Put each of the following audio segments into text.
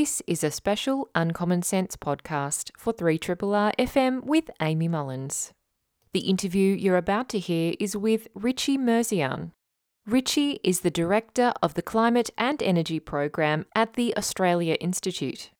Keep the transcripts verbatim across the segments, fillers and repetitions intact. This is a special Uncommon Sense podcast for three R R R F M with Amy Mullins. The interview you're about to hear is with Richie Merzian. Richie is the Director of the Climate and Energy Program at the Australia Institute.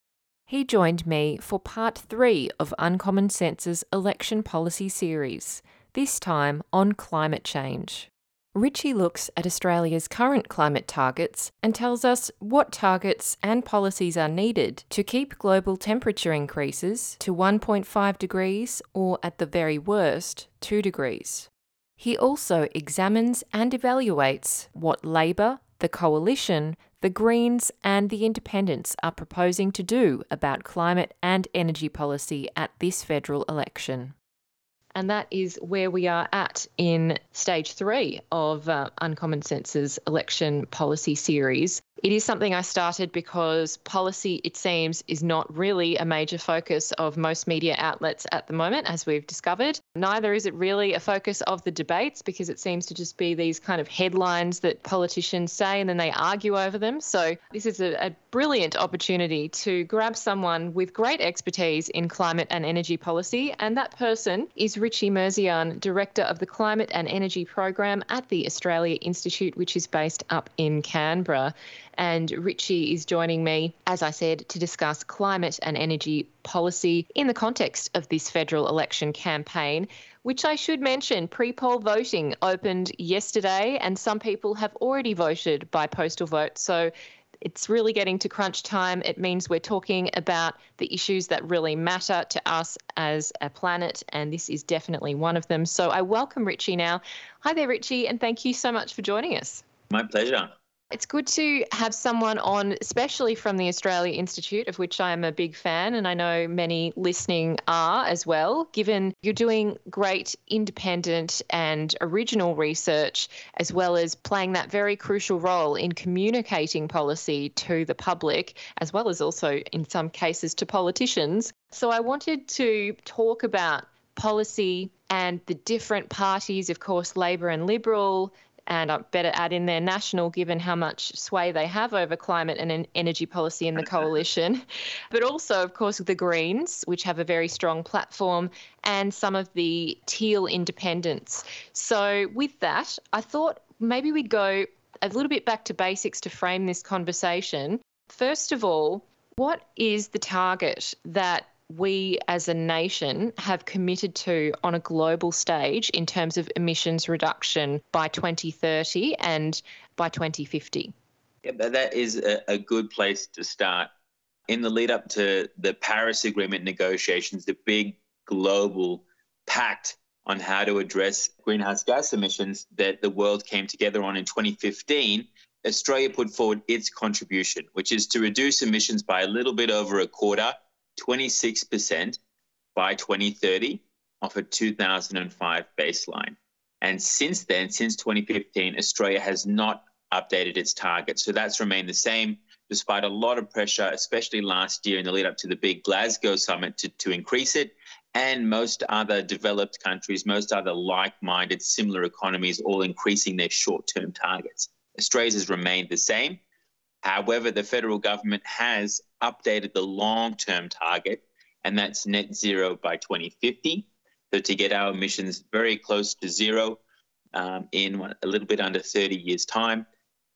He joined me for part three of Uncommon Sense's election policy series, this time on climate change. Richie looks at Australia's current climate targets and tells us what targets and policies are needed to keep global temperature increases to one point five degrees or, at the very worst, two degrees. He also examines and evaluates what Labor, the Coalition, the Greens and the Independents are proposing to do about climate and energy policy at this federal election. And that is where we are at in stage three of uh, Uncommon Sense's election policy series. It is something I started because policy, it seems, is not really a major focus of most media outlets at the moment, as we've discovered. Neither is it really a focus of the debates because it seems to just be these kind of headlines that politicians say and then they argue over them. So this is a, a brilliant opportunity to grab someone with great expertise in climate and energy policy. And that person is Richie Merzian, Director of the Climate and Energy Program at the Australia Institute, which is based up in Canberra. And Richie is joining me, as I said, to discuss climate and energy policy in the context of this federal election campaign, which I should mention, pre-poll voting opened yesterday and some people have already voted by postal vote. So it's really getting to crunch time. It means we're talking about the issues that really matter to us as a planet, and this is definitely one of them. So I welcome Richie now. Hi there, Richie, and thank you so much for joining us. My pleasure. It's good to have someone on, especially from the Australia Institute, of which I am a big fan, and I know many listening are as well, given you're doing great independent and original research, as well as playing that very crucial role in communicating policy to the public, as well as also, in some cases, to politicians. So I wanted to talk about policy and the different parties, of course, Labor and Liberal, and I better add in their National, given how much sway they have over climate and energy policy in the coalition. But also, of course, the Greens, which have a very strong platform, and some of the teal independents. So with that, I thought maybe we'd go a little bit back to basics to frame this conversation. First of all, what is the target that we as a nation have committed to on a global stage in terms of emissions reduction by twenty thirty and by twenty fifty? Yeah, but that is a, a good place to start. In the lead up to the Paris Agreement negotiations, the big global pact on how to address greenhouse gas emissions that the world came together on in twenty fifteen, Australia put forward its contribution, which is to reduce emissions by a little bit over a quarter, twenty-six percent by twenty thirty off a two thousand five baseline. And since then, since twenty fifteen, Australia has not updated its target. So that's remained the same, despite a lot of pressure, especially last year in the lead up to the big Glasgow summit to, to increase it. And most other developed countries, most other like-minded, similar economies, all increasing their short-term targets. Australia's has remained the same. However, the federal government has updated the long-term target, and that's net zero by twenty fifty. So to get our emissions very close to zero um, in a little bit under thirty years' time,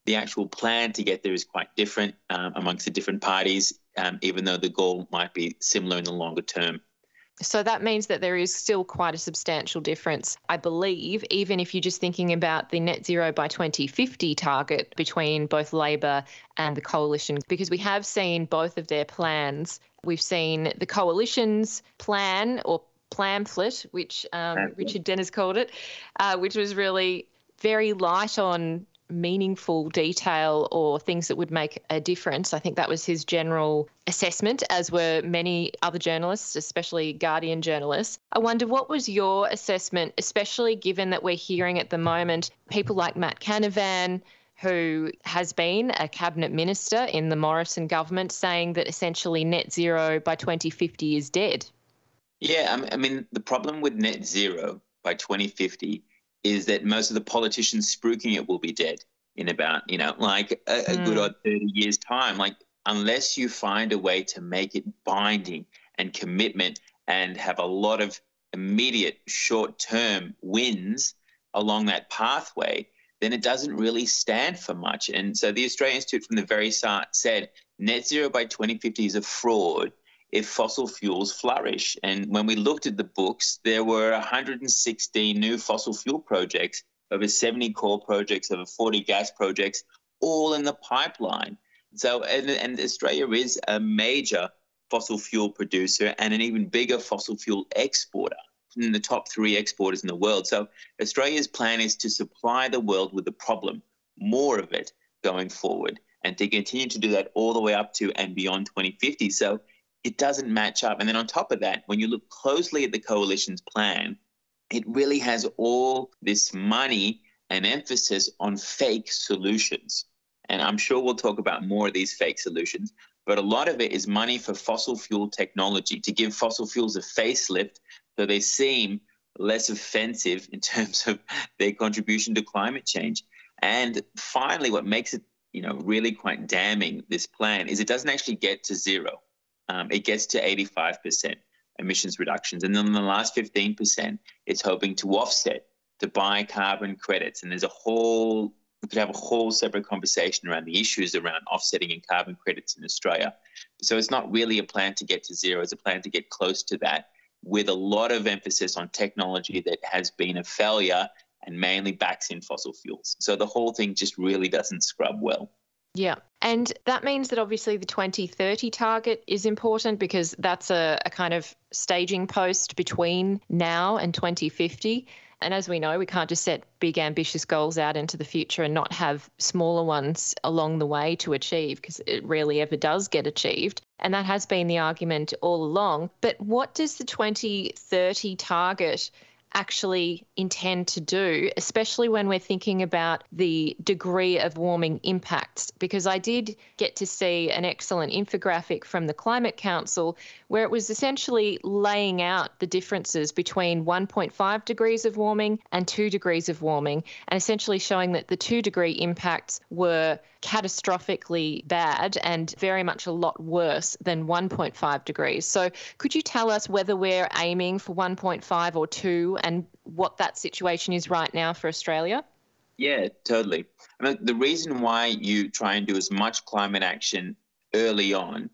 the actual plan to get there is quite different um, amongst the different parties, um, even though the goal might be similar in the longer term. So that means that there is still quite a substantial difference, I believe, even if you're just thinking about the net zero by twenty fifty target between both Labor and the Coalition, because we have seen both of their plans. We've seen the Coalition's plan or plamphlet, which um, Richard Dennis called it, uh, which was really very light on meaningful detail or things that would make a difference. I think that was his general assessment, as were many other journalists, especially Guardian journalists. I wonder, what was your assessment, especially given that we're hearing at the moment people like Matt Canavan, who has been a cabinet minister in the Morrison government, saying that essentially net zero by twenty fifty is dead? Yeah, I mean, the problem with net zero by twenty fifty is that most of the politicians spruiking it will be dead in about, you know, like a, a mm. good odd thirty years' time. Like unless you find a way to make it binding and commitment and have a lot of immediate short-term wins along that pathway, then it doesn't really stand for much. And so the Australian Institute from the very start said net zero by twenty fifty is a fraud if fossil fuels flourish. And when we looked at the books, there were one hundred sixteen new fossil fuel projects, over seventy coal projects, over forty gas projects, all in the pipeline. So, and, and Australia is a major fossil fuel producer and an even bigger fossil fuel exporter, in the top three exporters in the world. So Australia's plan is to supply the world with the problem, more of it going forward, and to continue to do that all the way up to and beyond twenty fifty. So it doesn't match up. And then on top of that, when you look closely at the coalition's plan, it really has all this money and emphasis on fake solutions. And I'm sure we'll talk about more of these fake solutions, but a lot of it is money for fossil fuel technology, to give fossil fuels a facelift so they seem less offensive in terms of their contribution to climate change. And finally, what makes it, you know, really quite damning, this plan, is it doesn't actually get to zero. Um, it gets to eighty-five percent emissions reductions. And then the last fifteen percent, it's hoping to offset, to buy carbon credits. And there's a whole, we could have a whole separate conversation around the issues around offsetting and carbon credits in Australia. So it's not really a plan to get to zero. It's a plan to get close to that, with a lot of emphasis on technology that has been a failure and mainly backs in fossil fuels. So the whole thing just really doesn't scrub well. Yeah. And that means that obviously the twenty thirty target is important, because that's a, a kind of staging post between now and twenty fifty. And as we know, we can't just set big, ambitious goals out into the future and not have smaller ones along the way to achieve, because it rarely ever does get achieved. And that has been the argument all along. But what does the twenty thirty target actually intend to do, especially when we're thinking about the degree of warming impacts? Because I did get to see an excellent infographic from the Climate Council where it was essentially laying out the differences between one point five degrees of warming and two degrees of warming, and essentially showing that the two degree impacts were catastrophically bad and very much a lot worse than one point five degrees. So could you tell us whether we're aiming for one point five or two, and what that situation is right now for Australia? Yeah, totally. I mean, the reason why you try and do as much climate action early on,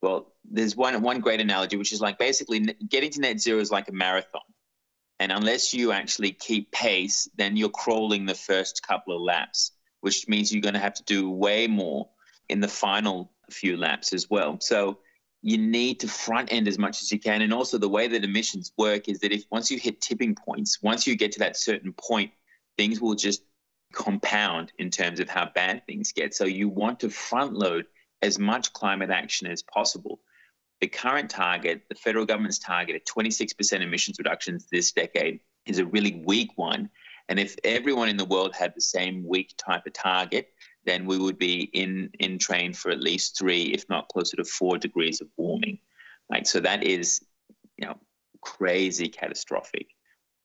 well, there's one one great analogy, which is like basically getting to net zero is like a marathon. And unless you actually keep pace, then you're crawling the first couple of laps, which means you're going to have to do way more in the final few laps as well. So you need to front end as much as you can. And also the way that emissions work is that if once you hit tipping points, once you get to that certain point, things will just compound in terms of how bad things get. So you want to front load as much climate action as possible. The current target, the federal government's target at twenty-six percent emissions reductions this decade, is a really weak one. And if everyone in the world had the same weak type of target, then we would be in, in train for at least three, if not closer to four degrees of warming. Like, so that is, you know, crazy catastrophic.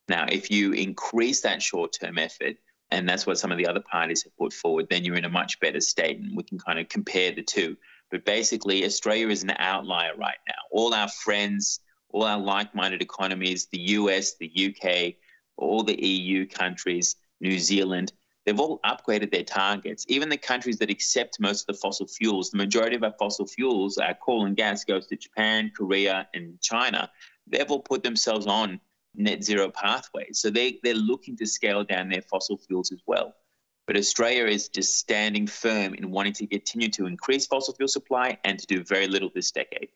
Now, if you increase that short-term effort, and that's what some of the other parties have put forward, then you're in a much better state, and we can kind of compare the two. But basically, Australia is an outlier right now. All our friends, all our like-minded economies, the U S, the U K, all the E U countries, New Zealand, they've all upgraded their targets. Even the countries that accept most of the fossil fuels, the majority of our fossil fuels, our coal and gas, goes to Japan, Korea, and China. They've all put themselves on net zero pathways. So they, they're looking to scale down their fossil fuels as well. But Australia is just standing firm in wanting to continue to increase fossil fuel supply and to do very little this decade.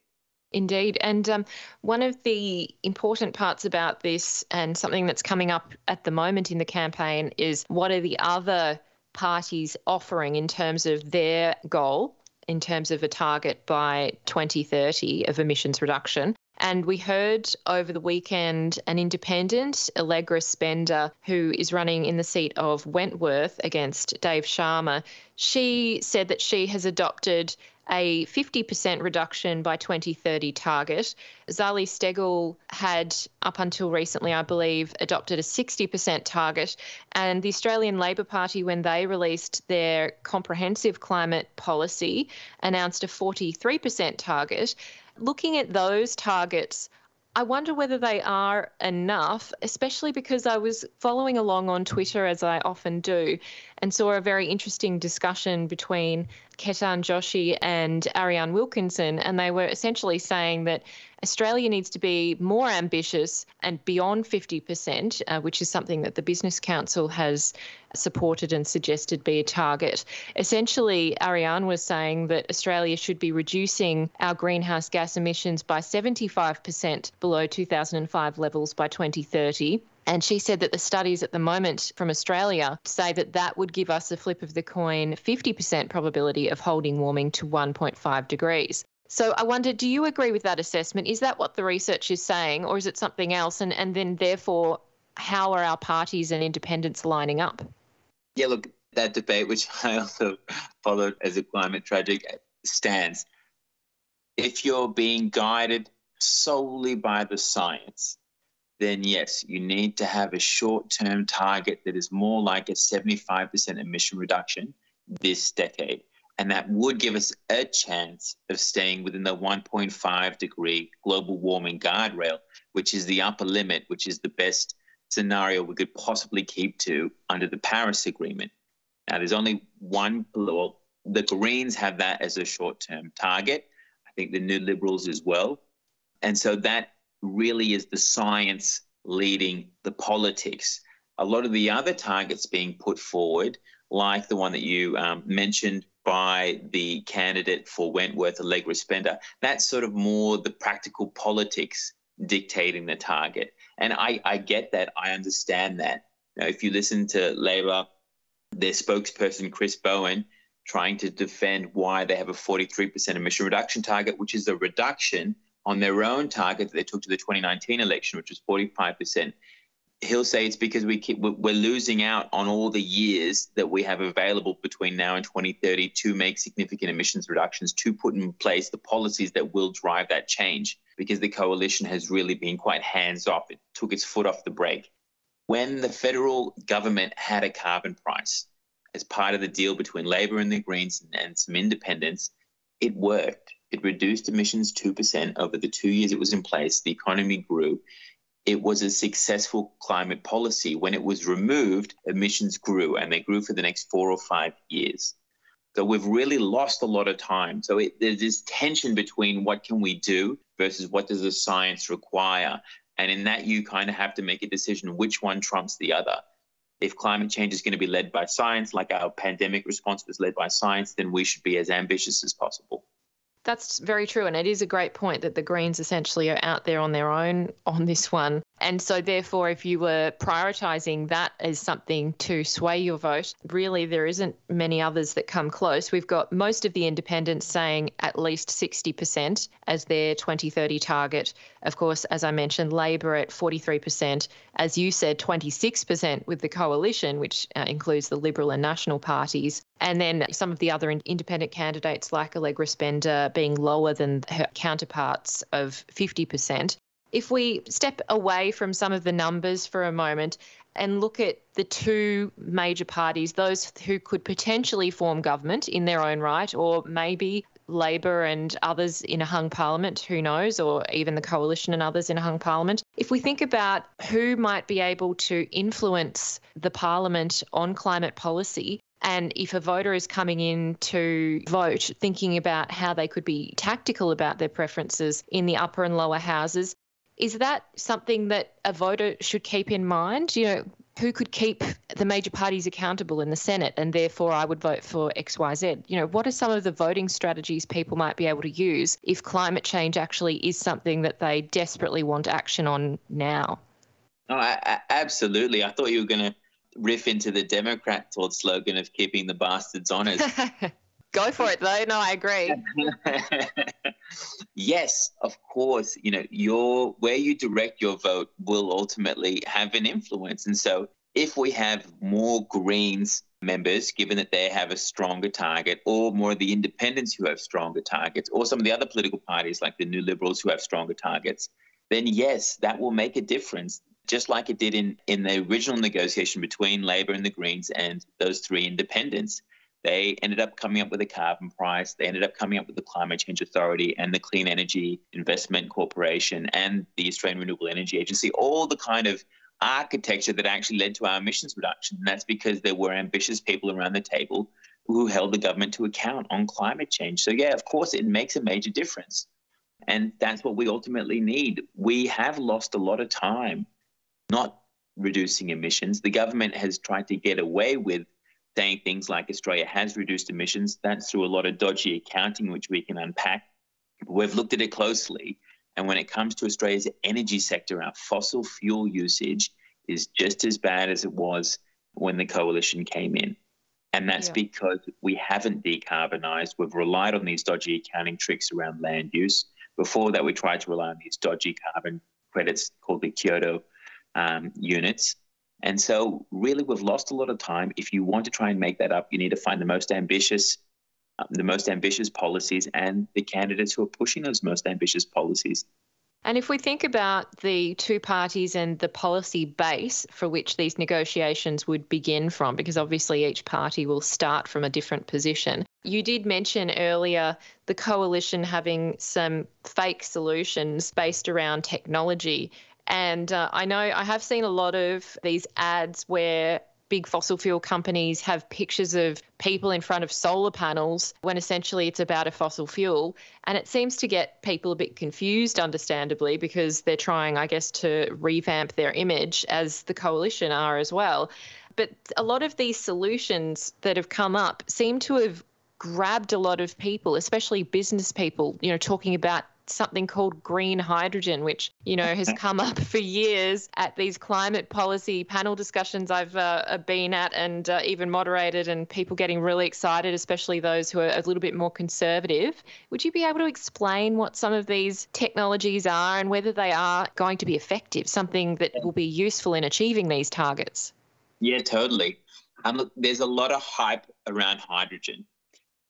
Indeed. And um, one of the important parts about this, and something that's coming up at the moment in the campaign, is what are the other parties offering in terms of their goal, in terms of a target by twenty thirty of emissions reduction. And we heard over the weekend an independent, Allegra Spender, who is running in the seat of Wentworth against Dave Sharma. She said that she has adopted a fifty percent reduction by twenty thirty target. Zali Stegall had, up until recently, I believe, adopted a sixty percent target. And the Australian Labor Party, when they released their comprehensive climate policy, announced a forty-three percent target. Looking at those targets, I wonder whether they are enough, especially because I was following along on Twitter, as I often do, and saw a very interesting discussion between Ketan Joshi and Ariane Wilkinson, and they were essentially saying that Australia needs to be more ambitious and beyond fifty percent, uh, which is something that the Business Council has supported and suggested be a target. Essentially, Ariane was saying that Australia should be reducing our greenhouse gas emissions by seventy-five percent below two thousand five levels by twenty thirty. And she said that the studies at the moment from Australia say that that would give us a flip of the coin fifty percent probability of holding warming to one point five degrees. So I wonder, do you agree with that assessment? Is that what the research is saying, or is it something else? And, and then therefore, how are our parties and independents lining up? Yeah, look, that debate, which I also followed as a climate tragic, stands. If you're being guided solely by the science, then yes, you need to have a short-term target that is more like a seventy-five percent emission reduction this decade. And that would give us a chance of staying within the one point five degree global warming guardrail, which is the upper limit, which is the best scenario we could possibly keep to under the Paris Agreement. Now, there's only one, well, the Greens have that as a short-term target. I think the New Liberals as well. And so that really is the science leading the politics. A lot of the other targets being put forward, like the one that you um, mentioned by the candidate for Wentworth, Allegra Spender, that's sort of more the practical politics dictating the target. And I, I get that. I understand that. Now, if you listen to Labor, their spokesperson, Chris Bowen, trying to defend why they have a forty-three percent emission reduction target, which is a reduction on their own target that they took to the twenty nineteen election, which was forty-five percent. He'll say it's because we keep, we're losing out on all the years that we have available between now and twenty thirty to make significant emissions reductions, to put in place the policies that will drive that change, because the coalition has really been quite hands-off. It took its foot off the brake. When the federal government had a carbon price as part of the deal between Labor and the Greens and some independents, it worked. It reduced emissions two percent over the two years it was in place. The economy grew. It was a successful climate policy. When it was removed, emissions grew, and they grew for the next four or five years. So we've really lost a lot of time. So it, there's this tension between what can we do versus what does the science require. And in that, you kind of have to make a decision which one trumps the other. If climate change is going to be led by science, like our pandemic response was led by science, then we should be as ambitious as possible. That's very true, and it is a great point that the Greens essentially are out there on their own on this one. And so therefore, if you were prioritising that as something to sway your vote, really there isn't many others that come close. We've got most of the independents saying at least sixty percent as their twenty thirty target. Of course, as I mentioned, Labor at forty-three percent, as you said, twenty-six percent with the coalition, which uh, includes the Liberal and National parties. And then some of the other independent candidates like Allegra Spender being lower than her counterparts of fifty percent. If we step away from some of the numbers for a moment and look at the two major parties, those who could potentially form government in their own right, or maybe Labor and others in a hung parliament, who knows, or even the coalition and others in a hung parliament. If we think about who might be able to influence the parliament on climate policy, and if a voter is coming in to vote, thinking about how they could be tactical about their preferences in the upper and lower houses, is that something that a voter should keep in mind? You know, who could keep the major parties accountable in the Senate, and therefore I would vote for X Y Z? You know, what are some of the voting strategies people might be able to use if climate change actually is something that they desperately want action on now? Oh, I, I, absolutely. I thought you were going to riff into the Democrat thought slogan of keeping the bastards honest. Go for it, though. No, I agree. Yes, of course. You know, your where you direct your vote will ultimately have an influence. And so if we have more Greens members, given that they have a stronger target, or more of the independents who have stronger targets, or some of the other political parties like the New Liberals who have stronger targets, then yes, that will make a difference, just like it did in, in the original negotiation between Labor and the Greens and those three independents. They ended up coming up with a carbon price. They ended up coming up with the Climate Change Authority and the Clean Energy Investment Corporation and the Australian Renewable Energy Agency, all the kind of architecture that actually led to our emissions reduction. And that's because there were ambitious people around the table who held the government to account on climate change. So, yeah, of course, it makes a major difference. And that's what we ultimately need. We have lost a lot of time not reducing emissions. The government has tried to get away with saying things like Australia has reduced emissions. That's through a lot of dodgy accounting, which we can unpack. We've looked at it closely. And when it comes to Australia's energy sector, our fossil fuel usage is just as bad as it was when the coalition came in. And that's yeah. because we haven't decarbonised. We've relied on these dodgy accounting tricks around land use. Before that, we tried to rely on these dodgy carbon credits called the Kyoto um, units. And so really, we've lost a lot of time. If you want to try and make that up, you need to find the most ambitious um, the most ambitious policies and the candidates who are pushing those most ambitious policies. And if we think about the two parties and the policy base for which these negotiations would begin from, because obviously each party will start from a different position. You did mention earlier the coalition having some fake solutions based around technology. And uh, I know I have seen a lot of these ads where big fossil fuel companies have pictures of people in front of solar panels when essentially it's about a fossil fuel. And it seems to get people a bit confused, understandably, because they're trying, I guess, to revamp their image, as the coalition are as well. But a lot of these solutions that have come up seem to have grabbed a lot of people, especially business people, you know, talking about something called green hydrogen, which, you know, has come up for years at these climate policy panel discussions I've uh, been at and uh, even moderated, and people getting really excited, especially those who are a little bit more conservative. Would you be able to explain what some of these technologies are and whether they are going to be effective, something that will be useful in achieving these targets? Yeah, totally. Um, look, there's a lot of hype around hydrogen,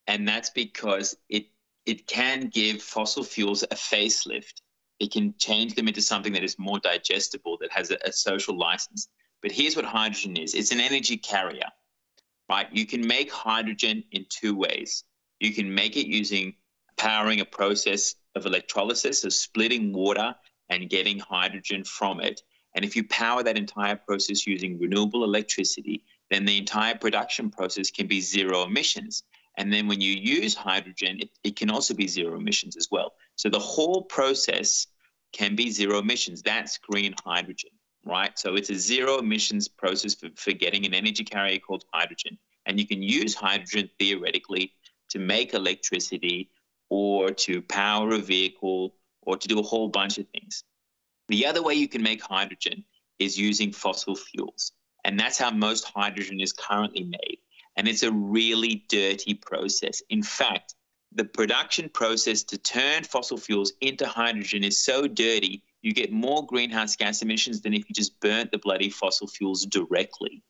and that's because it It can give fossil fuels a facelift. It can change them into something that is more digestible, that has a, a social license. But here's what hydrogen is. It's an energy carrier, right? You can make hydrogen in two ways. You can make it using powering a process of electrolysis, of splitting water and getting hydrogen from it. And if you power that entire process using renewable electricity, then the entire production process can be zero emissions. And then when you use hydrogen, it, it can also be zero emissions as well. So the whole process can be zero emissions. That's green hydrogen, right? So it's a zero emissions process for, for getting an energy carrier called hydrogen. And you can use hydrogen theoretically to make electricity or to power a vehicle or to do a whole bunch of things. The other way you can make hydrogen is using fossil fuels. And that's how most hydrogen is currently made. And it's a really dirty process. In fact, the production process to turn fossil fuels into hydrogen is so dirty, you get more greenhouse gas emissions than if you just burnt the bloody fossil fuels directly.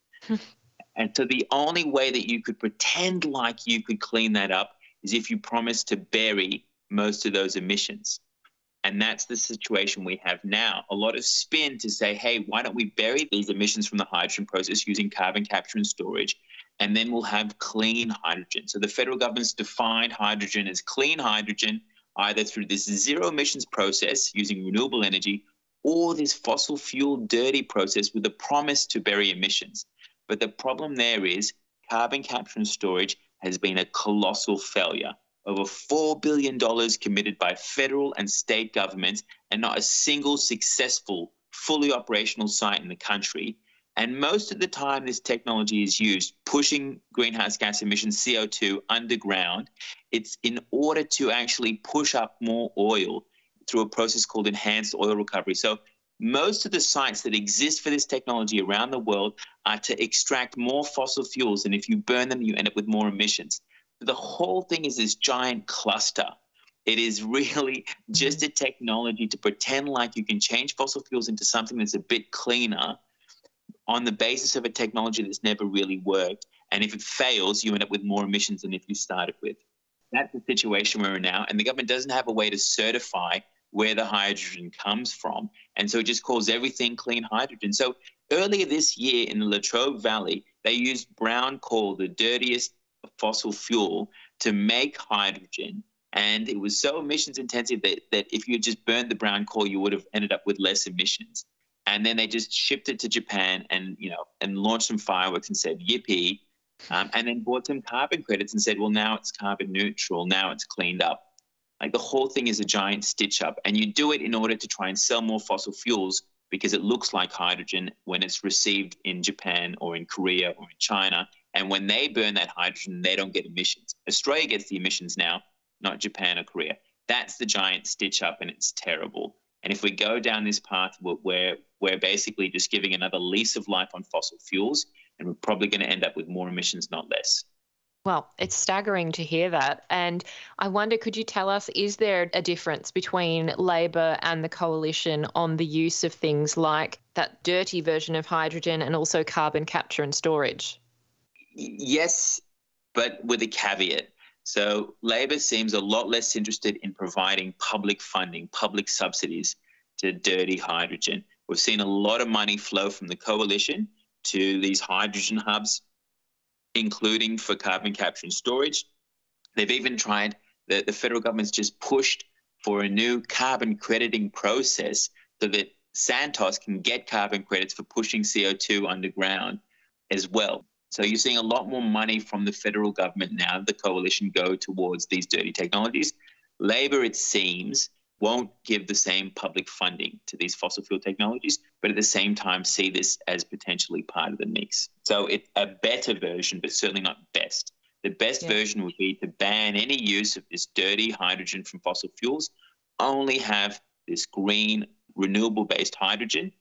And so the only way that you could pretend like you could clean that up is if you promise to bury most of those emissions. And that's the situation we have now. A lot of spin to say, hey, why don't we bury these emissions from the hydrogen process using carbon capture and storage? And then we'll have clean hydrogen. So the federal government's defined hydrogen as clean hydrogen, either through this zero emissions process using renewable energy or this fossil fuel dirty process with the promise to bury emissions. But the problem there is carbon capture and storage has been a colossal failure. Over four billion dollars committed by federal and state governments, and not a single successful, fully operational site in the country. And most of the time this technology is used, pushing greenhouse gas emissions, C O two, underground, it's in order to actually push up more oil through a process called enhanced oil recovery. So most of the sites that exist for this technology around the world are to extract more fossil fuels, and if you burn them, you end up with more emissions. The whole thing is this giant cluster. It is really just a technology to pretend like you can change fossil fuels into something that's a bit cleaner on the basis of a technology that's never really worked. And if it fails, you end up with more emissions than if you started with. That's the situation we're in now. And the government doesn't have a way to certify where the hydrogen comes from. And so it just calls everything clean hydrogen. So earlier this year in the Latrobe Valley, they used brown coal, the dirtiest fossil fuel, to make hydrogen. And it was so emissions intensive that, that if you had just burned the brown coal, you would have ended up with less emissions. And then they just shipped it to Japan and, you know, and launched some fireworks and said, yippee, um, and then bought some carbon credits and said, well, now it's carbon neutral, now it's cleaned up. Like the whole thing is a giant stitch up, and you do it in order to try and sell more fossil fuels because it looks like hydrogen when it's received in Japan or in Korea or in China. And when they burn that hydrogen, they don't get emissions. Australia gets the emissions now, not Japan or Korea. That's the giant stitch up, and it's terrible. And if we go down this path, we're, we're basically just giving another lease of life on fossil fuels, and we're probably going to end up with more emissions, not less. Well, it's staggering to hear that. And I wonder, could you tell us, is there a difference between Labor and the Coalition on the use of things like that dirty version of hydrogen and also carbon capture and storage? Yes, but with a caveat. So Labor seems a lot less interested in providing public funding, public subsidies to dirty hydrogen. We've seen a lot of money flow from the Coalition to these hydrogen hubs, including for carbon capture and storage. They've even tried, the, the federal government's just pushed for a new carbon crediting process so that Santos can get carbon credits for pushing C O two underground as well. So you're seeing a lot more money from the federal government now, the Coalition, go towards these dirty technologies. Labor, it seems, won't give the same public funding to these fossil fuel technologies, but at the same time see this as potentially part of the mix. So it's a better version, but certainly not best. The best yeah. version would be to ban any use of this dirty hydrogen from fossil fuels, only have this green, renewable-based hydrogen,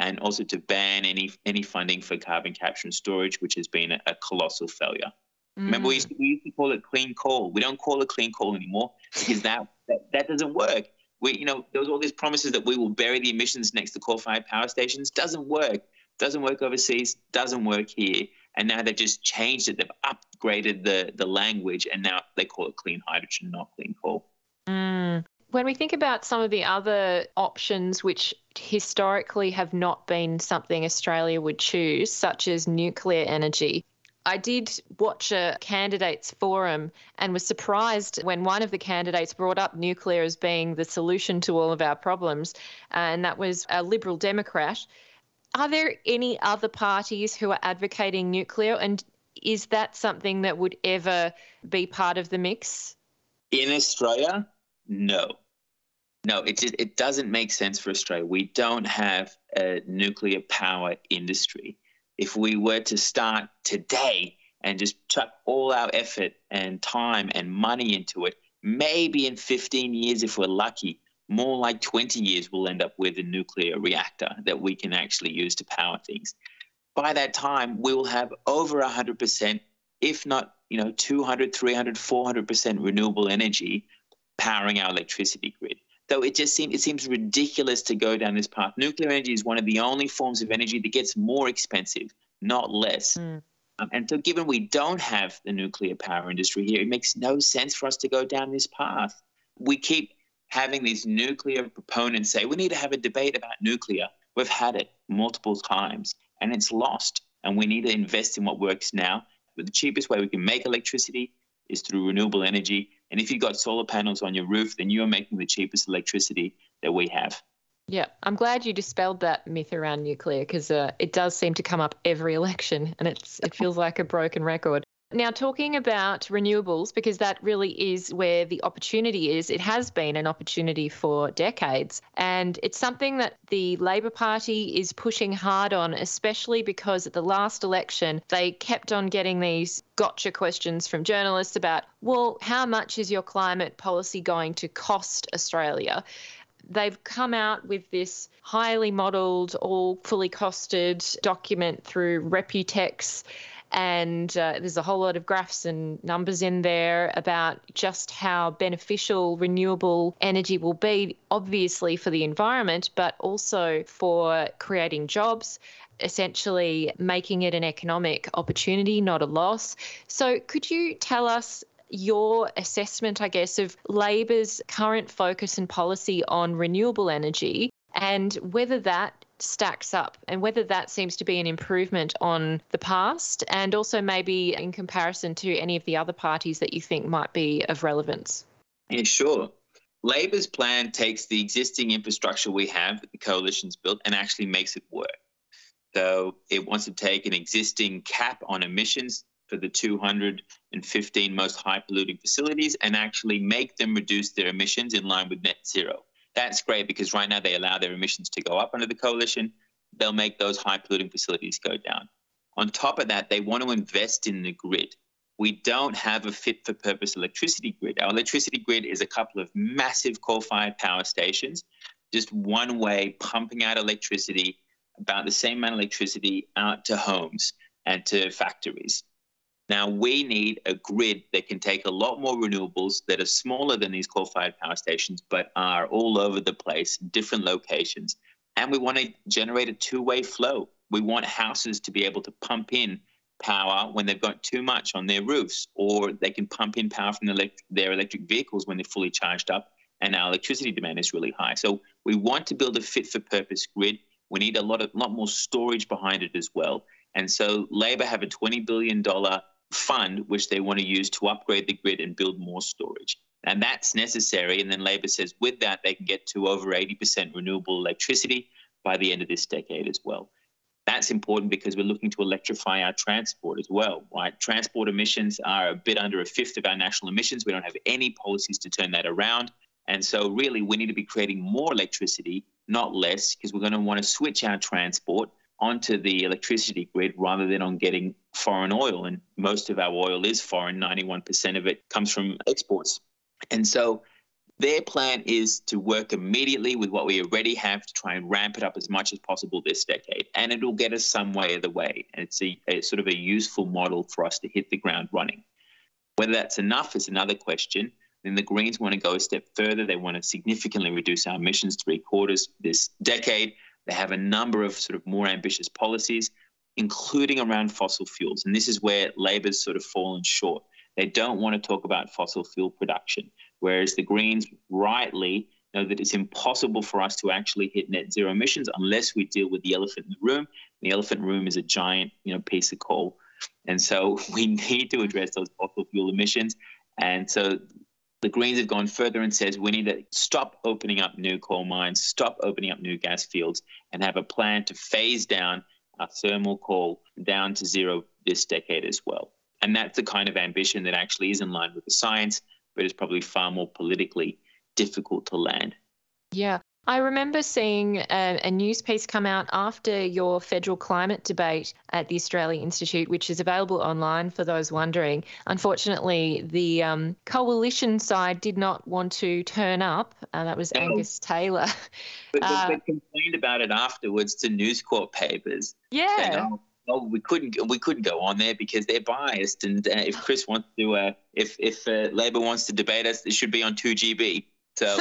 and also to ban any any funding for carbon capture and storage, which has been a, a colossal failure. Mm. Remember, we used, to, we used to call it clean coal. We don't call it clean coal anymore because that, that, that doesn't work. We, you know, there was all these promises that we will bury the emissions next to coal-fired power stations. Doesn't work. Doesn't work overseas. Doesn't work here. And now they've just changed it. They've upgraded the, the language, and now they call it clean hydrogen, not clean coal. Mm. When we think about some of the other options which historically have not been something Australia would choose, such as nuclear energy, I did watch a candidates forum and was surprised when one of the candidates brought up nuclear as being the solution to all of our problems, and that was a Liberal Democrat. Are there any other parties who are advocating nuclear, and is that something that would ever be part of the mix? In Australia, no. No, it just, it doesn't make sense for Australia. We don't have a nuclear power industry. If we were to start today and just chuck all our effort and time and money into it, maybe in fifteen years, if we're lucky, more like twenty years, we'll end up with a nuclear reactor that we can actually use to power things. By that time, we will have over one hundred percent, if not, you know, two hundred, three hundred, four hundred percent renewable energy powering our electricity grid. Though it just seems it seems ridiculous to go down this path. Nuclear energy is one of the only forms of energy that gets more expensive, not less. Mm. Um, and so given we don't have the nuclear power industry here, it makes no sense for us to go down this path. We keep having these nuclear proponents say, we need to have a debate about nuclear. We've had it multiple times, and it's lost. And we need to invest in what works now. But the cheapest way we can make electricity is through renewable energy. And if you've got solar panels on your roof, then you are making the cheapest electricity that we have. Yeah, I'm glad you dispelled that myth around nuclear because uh, it does seem to come up every election and it's it feels like a broken record. Now, talking about renewables, because that really is where the opportunity is, it has been an opportunity for decades. And it's something that the Labor Party is pushing hard on, especially because at the last election, they kept on getting these gotcha questions from journalists about, well, how much is your climate policy going to cost Australia? They've come out with this highly modelled, all fully costed document through Reputex. And uh, there's a whole lot of graphs and numbers in there about just how beneficial renewable energy will be, obviously for the environment, but also for creating jobs, essentially making it an economic opportunity, not a loss. So could you tell us your assessment, I guess, of Labor's current focus and policy on renewable energy and whether that stacks up and whether that seems to be an improvement on the past and also maybe in comparison to any of the other parties that you think might be of relevance? Yeah, sure. Labor's plan takes the existing infrastructure we have that the coalition's built and actually makes it work. So it wants to take an existing cap on emissions for the two hundred fifteen most high-polluting facilities and actually make them reduce their emissions in line with net zero. That's great because right now they allow their emissions to go up under the coalition. They'll make those high-polluting facilities go down. On top of that, they want to invest in the grid. We don't have a fit-for-purpose electricity grid. Our electricity grid is a couple of massive coal-fired power stations, just one way pumping out electricity, about the same amount of electricity out to homes and to factories. Now, we need a grid that can take a lot more renewables that are smaller than these coal-fired power stations, but are all over the place, different locations. And we want to generate a two-way flow. We want houses to be able to pump in power when they've got too much on their roofs, or they can pump in power from their electric vehicles when they're fully charged up and our electricity demand is really high. So we want to build a fit-for-purpose grid. We need a lot, of, lot more storage behind it as well. And so Labor have a twenty billion dollars fund, which they want to use to upgrade the grid and build more storage. And that's necessary. And then Labor says with that, they can get to over eighty percent renewable electricity by the end of this decade as well. That's important because we're looking to electrify our transport as well. Right? Transport emissions are a bit under a fifth of our national emissions. We don't have any policies to turn that around. And so really, we need to be creating more electricity, not less, because we're going to want to switch our transport onto the electricity grid rather than on getting foreign oil. And most of our oil is foreign. ninety-one percent of it comes from exports. And so their plan is to work immediately with what we already have to try and ramp it up as much as possible this decade. And it'll get us some way of the way. And it's a, a sort of a useful model for us to hit the ground running. Whether that's enough is another question. Then the Greens want to go a step further. They want to significantly reduce our emissions three quarters this decade. They have a number of sort of more ambitious policies, including around fossil fuels. And this is where Labor's sort of fallen short. They don't want to talk about fossil fuel production, whereas the Greens rightly know that it's impossible for us to actually hit net zero emissions unless we deal with the elephant in the room. The elephant room is a giant, you know, piece of coal. And so we need to address those fossil fuel emissions. And so the Greens have gone further and says we need to stop opening up new coal mines, stop opening up new gas fields, and have a plan to phase down our thermal coal down to zero this decade as well. And that's the kind of ambition that actually is in line with the science, but is probably far more politically difficult to land. Yeah. I remember seeing a, a news piece come out after your federal climate debate at the Australia Institute, which is available online for those wondering. Unfortunately, the um, coalition side did not want to turn up. Uh, that was no. Angus Taylor. But they uh, complained about it afterwards to News Corp papers. Yeah. Saying, oh, well, we couldn't we couldn't go on there because they're biased. And uh, if Chris wants to, uh, if if uh, Labor wants to debate us, it should be on two G B. So.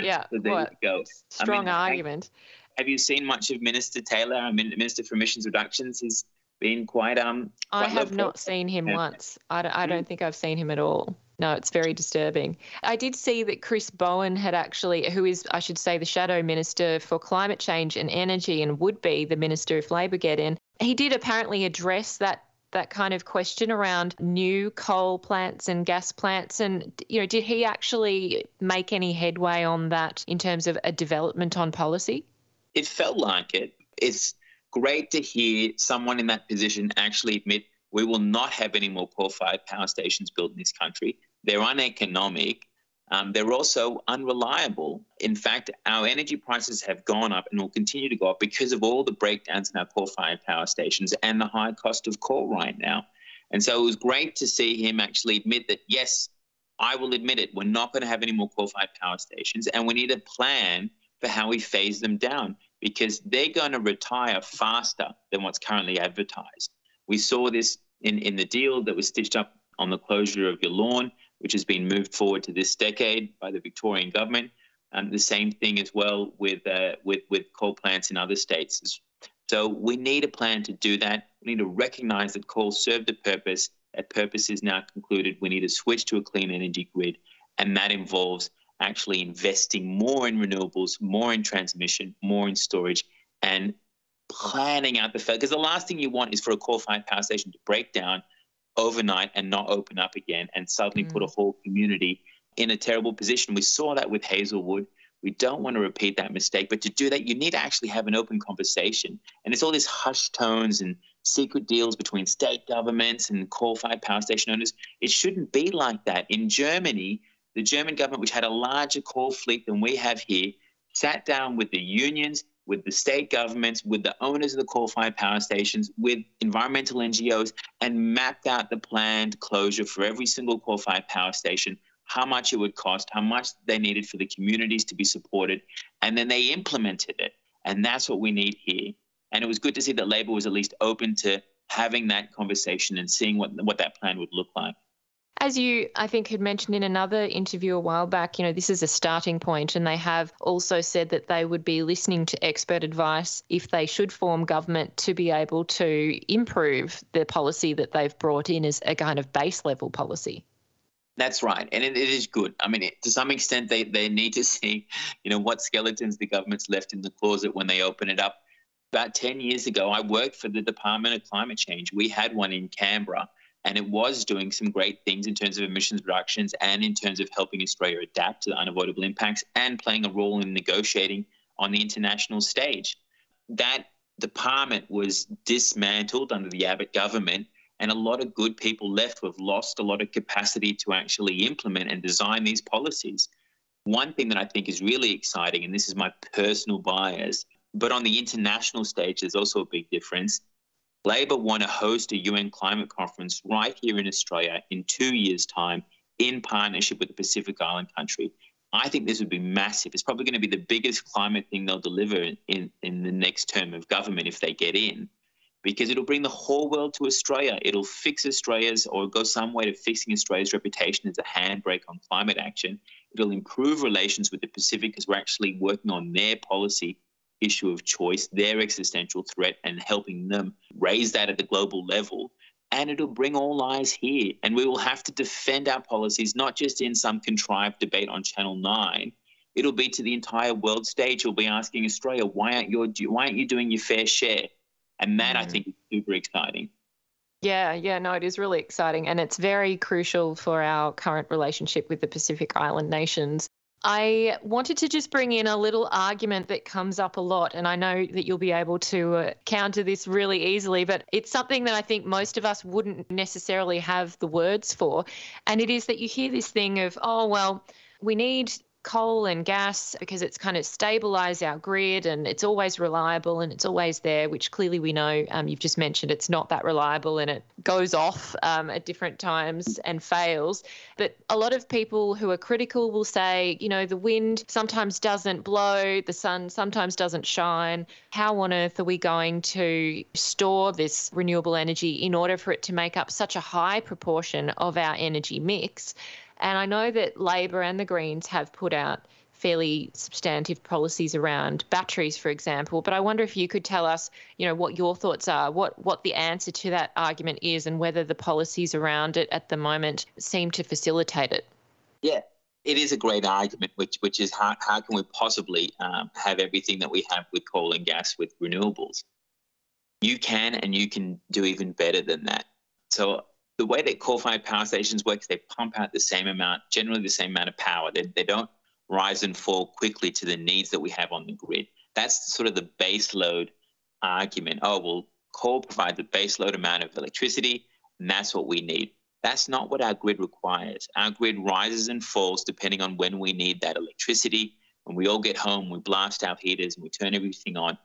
Yeah, so there what? You go. Strong I mean, argument. Have you seen much of Minister Taylor? I mean, Minister for Emissions Reductions has been quite um. Quite I have local. Not seen him yeah. once. I don't, I don't think I've seen him at all. No, it's very disturbing. I did see that Chris Bowen had actually, who is, I should say, the shadow minister for climate change and energy, and would be the minister if Labor get in. He did apparently address that. that kind of question around new coal plants and gas plants. And, you know, did he actually make any headway on that in terms of a development on policy? It felt like it. It's great to hear someone in that position actually admit we will not have any more coal-fired power stations built in this country. They're uneconomic. Um, they're also unreliable. In fact, our energy prices have gone up and will continue to go up because of all the breakdowns in our coal-fired power stations and the high cost of coal right now. And so it was great to see him actually admit that, yes, I will admit it, we're not going to have any more coal-fired power stations, and we need a plan for how we phase them down because they're going to retire faster than what's currently advertised. We saw this in, in the deal that was stitched up on the closure of your lawn, which has been moved forward to this decade by the Victorian government. And the same thing as well with uh, with, with coal plants in other states. So we need a plan to do that. We need to recognise that coal served a purpose. That purpose is now concluded. We need to switch to a clean energy grid, and that involves actually investing more in renewables, more in transmission, more in storage, and planning out the fact, because the last thing you want is for a coal-fired power station to break down overnight and not open up again and suddenly mm. put a whole community in a terrible position. We saw that with Hazelwood. We don't want to repeat that mistake, but to do that, you need to actually have an open conversation. And it's all these hush tones and secret deals between state governments and coal-fired power station owners. It shouldn't be like that. In Germany, the German government, which had a larger coal fleet than we have here, sat down with the unions, with the state governments, with the owners of the coal-fired power stations, with environmental N G Os, and mapped out the planned closure for every single coal-fired power station, how much it would cost, how much they needed for the communities to be supported, and then they implemented it. And that's what we need here. And it was good to see that Labor was at least open to having that conversation and seeing what what that plan would look like. As you, I think, had mentioned in another interview a while back, you know, this is a starting point, and they have also said that they would be listening to expert advice if they should form government to be able to improve the policy that they've brought in as a kind of base level policy. That's right. And it, it is good. I mean, it, to some extent, they, they need to see, you know, what skeletons the government's left in the closet when they open it up. About ten years ago, I worked for the Department of Climate Change. We had one in Canberra, and it was doing some great things in terms of emissions reductions and in terms of helping Australia adapt to the unavoidable impacts and playing a role in negotiating on the international stage. That department was dismantled under the Abbott government, and a lot of good people left who have lost a lot of capacity to actually implement and design these policies. One thing that I think is really exciting, and this is my personal bias, but on the international stage, there's also a big difference. Labor want to host a U N climate conference right here in Australia in two years' time in partnership with the Pacific Island country. I think this would be massive. It's probably going to be the biggest climate thing they'll deliver in, in the next term of government if they get in, because it'll bring the whole world to Australia. It'll fix Australia's, or go some way to fixing Australia's reputation as a handbrake on climate action. It'll improve relations with the Pacific because we're actually working on their policy issue of choice, their existential threat, and helping them raise that at the global level. And it'll bring all eyes here. And we will have to defend our policies, not just in some contrived debate on Channel nine. It'll be to the entire world stage. You'll be asking Australia, why aren't you, why aren't you doing your fair share? And that, mm. I think, is super exciting. Yeah, yeah, no, it is really exciting. And it's very crucial for our current relationship with the Pacific Island nations. I wanted to just bring in a little argument that comes up a lot, and I know that you'll be able to uh, counter this really easily, but it's something that I think most of us wouldn't necessarily have the words for. And it is that you hear this thing of, oh, well, we need coal and gas because it's kind of stabilise our grid and it's always reliable and it's always there, which clearly we know, um, you've just mentioned, it's not that reliable and it goes off um, at different times and fails. But a lot of people who are critical will say, you know, the wind sometimes doesn't blow, the sun sometimes doesn't shine. How on earth are we going to store this renewable energy in order for it to make up such a high proportion of our energy mix? And I know that Labor and the Greens have put out fairly substantive policies around batteries, for example, but I wonder if you could tell us, you know, what your thoughts are, what what the answer to that argument is, and whether the policies around it at the moment seem to facilitate it. Yeah, it is a great argument, which which is how, how can we possibly um, have everything that we have with coal and gas with renewables? You can, and you can do even better than that. So the way that coal-fired power stations work, they pump out the same amount, generally the same amount of power. They, they don't rise and fall quickly to the needs that we have on the grid. That's sort of the base load argument. Oh, well, coal provides the base load amount of electricity, and that's what we need. That's not what our grid requires. Our grid rises and falls depending on when we need that electricity. When we all get home, we blast our heaters and we turn everything on.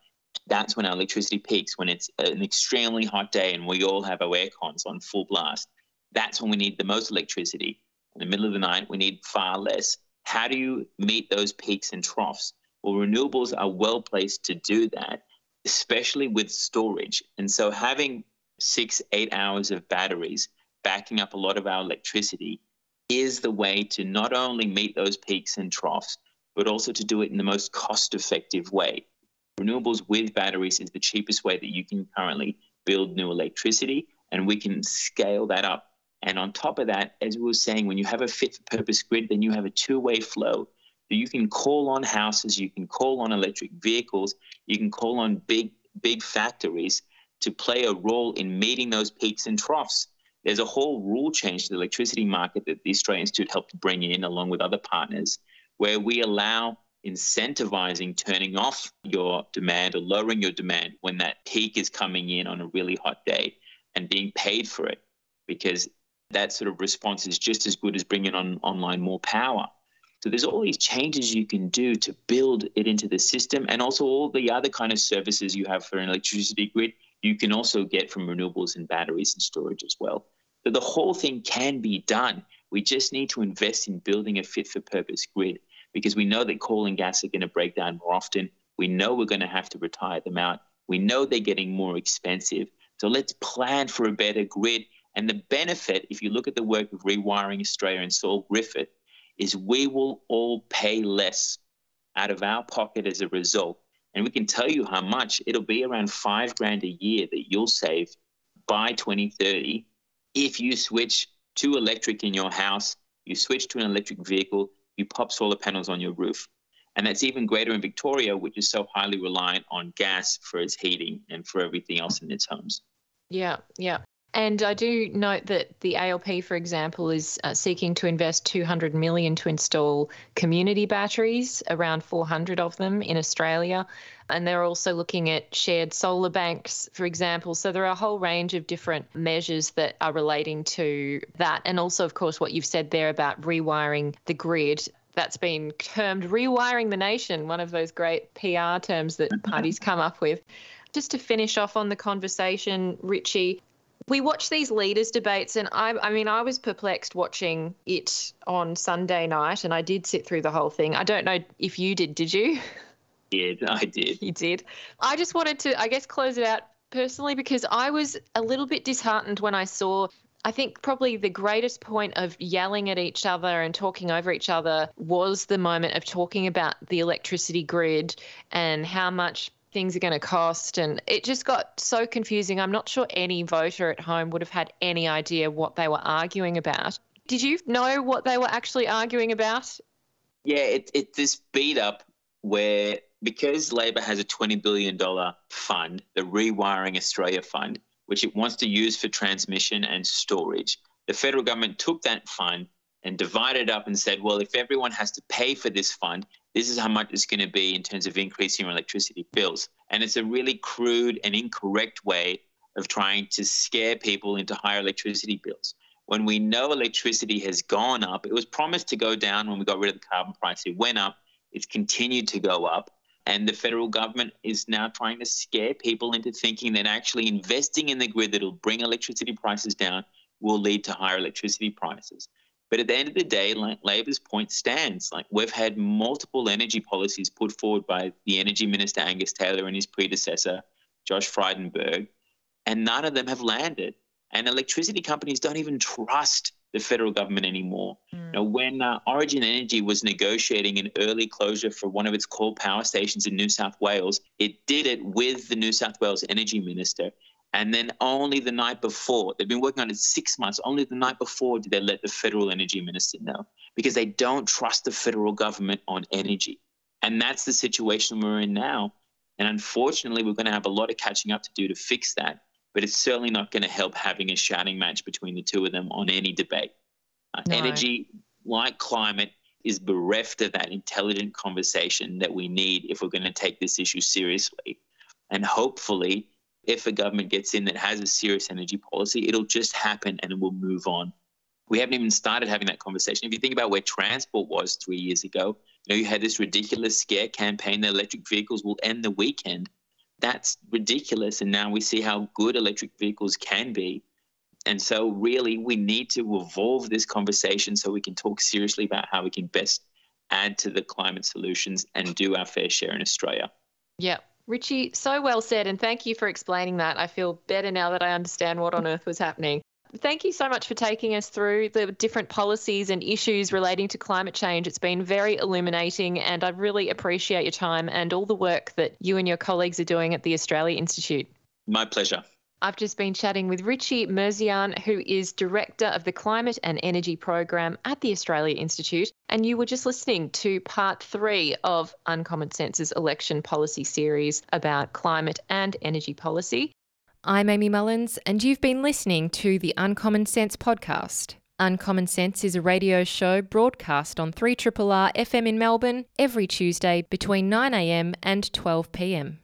That's when our electricity peaks, when it's an extremely hot day and we all have our air cons on full blast. That's when we need the most electricity. In the middle of the night, we need far less. How do you meet those peaks and troughs? Well, renewables are well placed to do that, especially with storage. And so having six, eight hours of batteries backing up a lot of our electricity is the way to not only meet those peaks and troughs, but also to do it in the most cost-effective way. Renewables with batteries is the cheapest way that you can currently build new electricity, and we can scale that up. And on top of that, as we were saying, when you have a fit-for-purpose grid, then you have a two-way flow. So you can call on houses, you can call on electric vehicles, you can call on big, big factories to play a role in meeting those peaks and troughs. There's a whole rule change to the electricity market that the Australia Institute helped bring in along with other partners, where we allow incentivizing turning off your demand or lowering your demand when that peak is coming in on a really hot day and being paid for it, because that sort of response is just as good as bringing on online more power. So there's all these changes you can do to build it into the system, and also all the other kind of services you have for an electricity grid, you can also get from renewables and batteries and storage as well. So the whole thing can be done. We just need to invest in building a fit-for-purpose grid, because we know that coal and gas are going to break down more often. We know we're going to have to retire them out. We know they're getting more expensive. So let's plan for a better grid. And the benefit, if you look at the work of Rewiring Australia and Saul Griffith, is we will all pay less out of our pocket as a result. And we can tell you how much. It'll be around five grand a year that you'll save by twenty thirty if you switch to electric in your house, you switch to an electric vehicle, you pop solar panels on your roof. And that's even greater in Victoria, which is so highly reliant on gas for its heating and for everything else in its homes. Yeah, yeah. And I do note that the A L P, for example, is uh, seeking to invest two hundred million dollars to install community batteries, around four hundred of them in Australia. And they're also looking at shared solar banks, for example. So there are a whole range of different measures that are relating to that. And also, of course, what you've said there about rewiring the grid. That's been termed rewiring the nation, one of those great P R terms that parties come up with. Just to finish off on the conversation, Richie, we watch these leaders' debates, and I, I mean, I was perplexed watching it on Sunday night, and I did sit through the whole thing. I don't know if you did, did you? Yeah, I did. You did. I just wanted to, I guess, close it out personally, because I was a little bit disheartened when I saw, I think probably the greatest point of yelling at each other and talking over each other was the moment of talking about the electricity grid and how much things are going to cost, and it just got so confusing. I'm not sure any voter at home would have had any idea what they were arguing about. Did you know what they were actually arguing about? Yeah, it's it, this beat up where, because Labor has a twenty billion dollars fund, the Rewiring Australia fund, which it wants to use for transmission and storage, the federal government took that fund and divided it up and said, well, if everyone has to pay for this fund, this is how much it's going to be in terms of increasing your electricity bills. And it's a really crude and incorrect way of trying to scare people into higher electricity bills. When we know electricity has gone up, it was promised to go down when we got rid of the carbon price. It went up. It's continued to go up. And the federal government is now trying to scare people into thinking that actually investing in the grid that will bring electricity prices down will lead to higher electricity prices. But at the end of the day, like, Labor's point stands. Like, we've had multiple energy policies put forward by the Energy Minister, Angus Taylor, and his predecessor, Josh Frydenberg, and none of them have landed. And electricity companies don't even trust the federal government anymore. Mm. Now, when uh, Origin Energy was negotiating an early closure for one of its coal power stations in New South Wales, it did it with the New South Wales Energy Minister. And then only the night before, they've been working on it six months, only the night before did they let the federal energy minister know, because they don't trust the federal government on energy. And that's the situation we're in now. And unfortunately, we're going to have a lot of catching up to do to fix that. But it's certainly not going to help having a shouting match between the two of them on any debate. Uh, no. Energy, like climate, is bereft of that intelligent conversation that we need if we're going to take this issue seriously. And hopefully, if a government gets in that has a serious energy policy, it'll just happen and it will move on. We haven't even started having that conversation. If you think about where transport was three years ago, you know, you had this ridiculous scare campaign that electric vehicles will end the weekend. That's ridiculous. And now we see how good electric vehicles can be. And so really we need to evolve this conversation so we can talk seriously about how we can best add to the climate solutions and do our fair share in Australia. Yeah. Richie, so well said, and thank you for explaining that. I feel better now that I understand what on earth was happening. Thank you so much for taking us through the different policies and issues relating to climate change. It's been very illuminating, and I really appreciate your time and all the work that you and your colleagues are doing at the Australia Institute. My pleasure. I've just been chatting with Richie Merzian, who is Director of the Climate and Energy Program at the Australia Institute, and you were just listening to part three of Uncommon Sense's election policy series about climate and energy policy. I'm Amy Mullins, and you've been listening to the Uncommon Sense podcast. Uncommon Sense is a radio show broadcast on three R R R F M in Melbourne every Tuesday between nine a.m. and twelve p.m.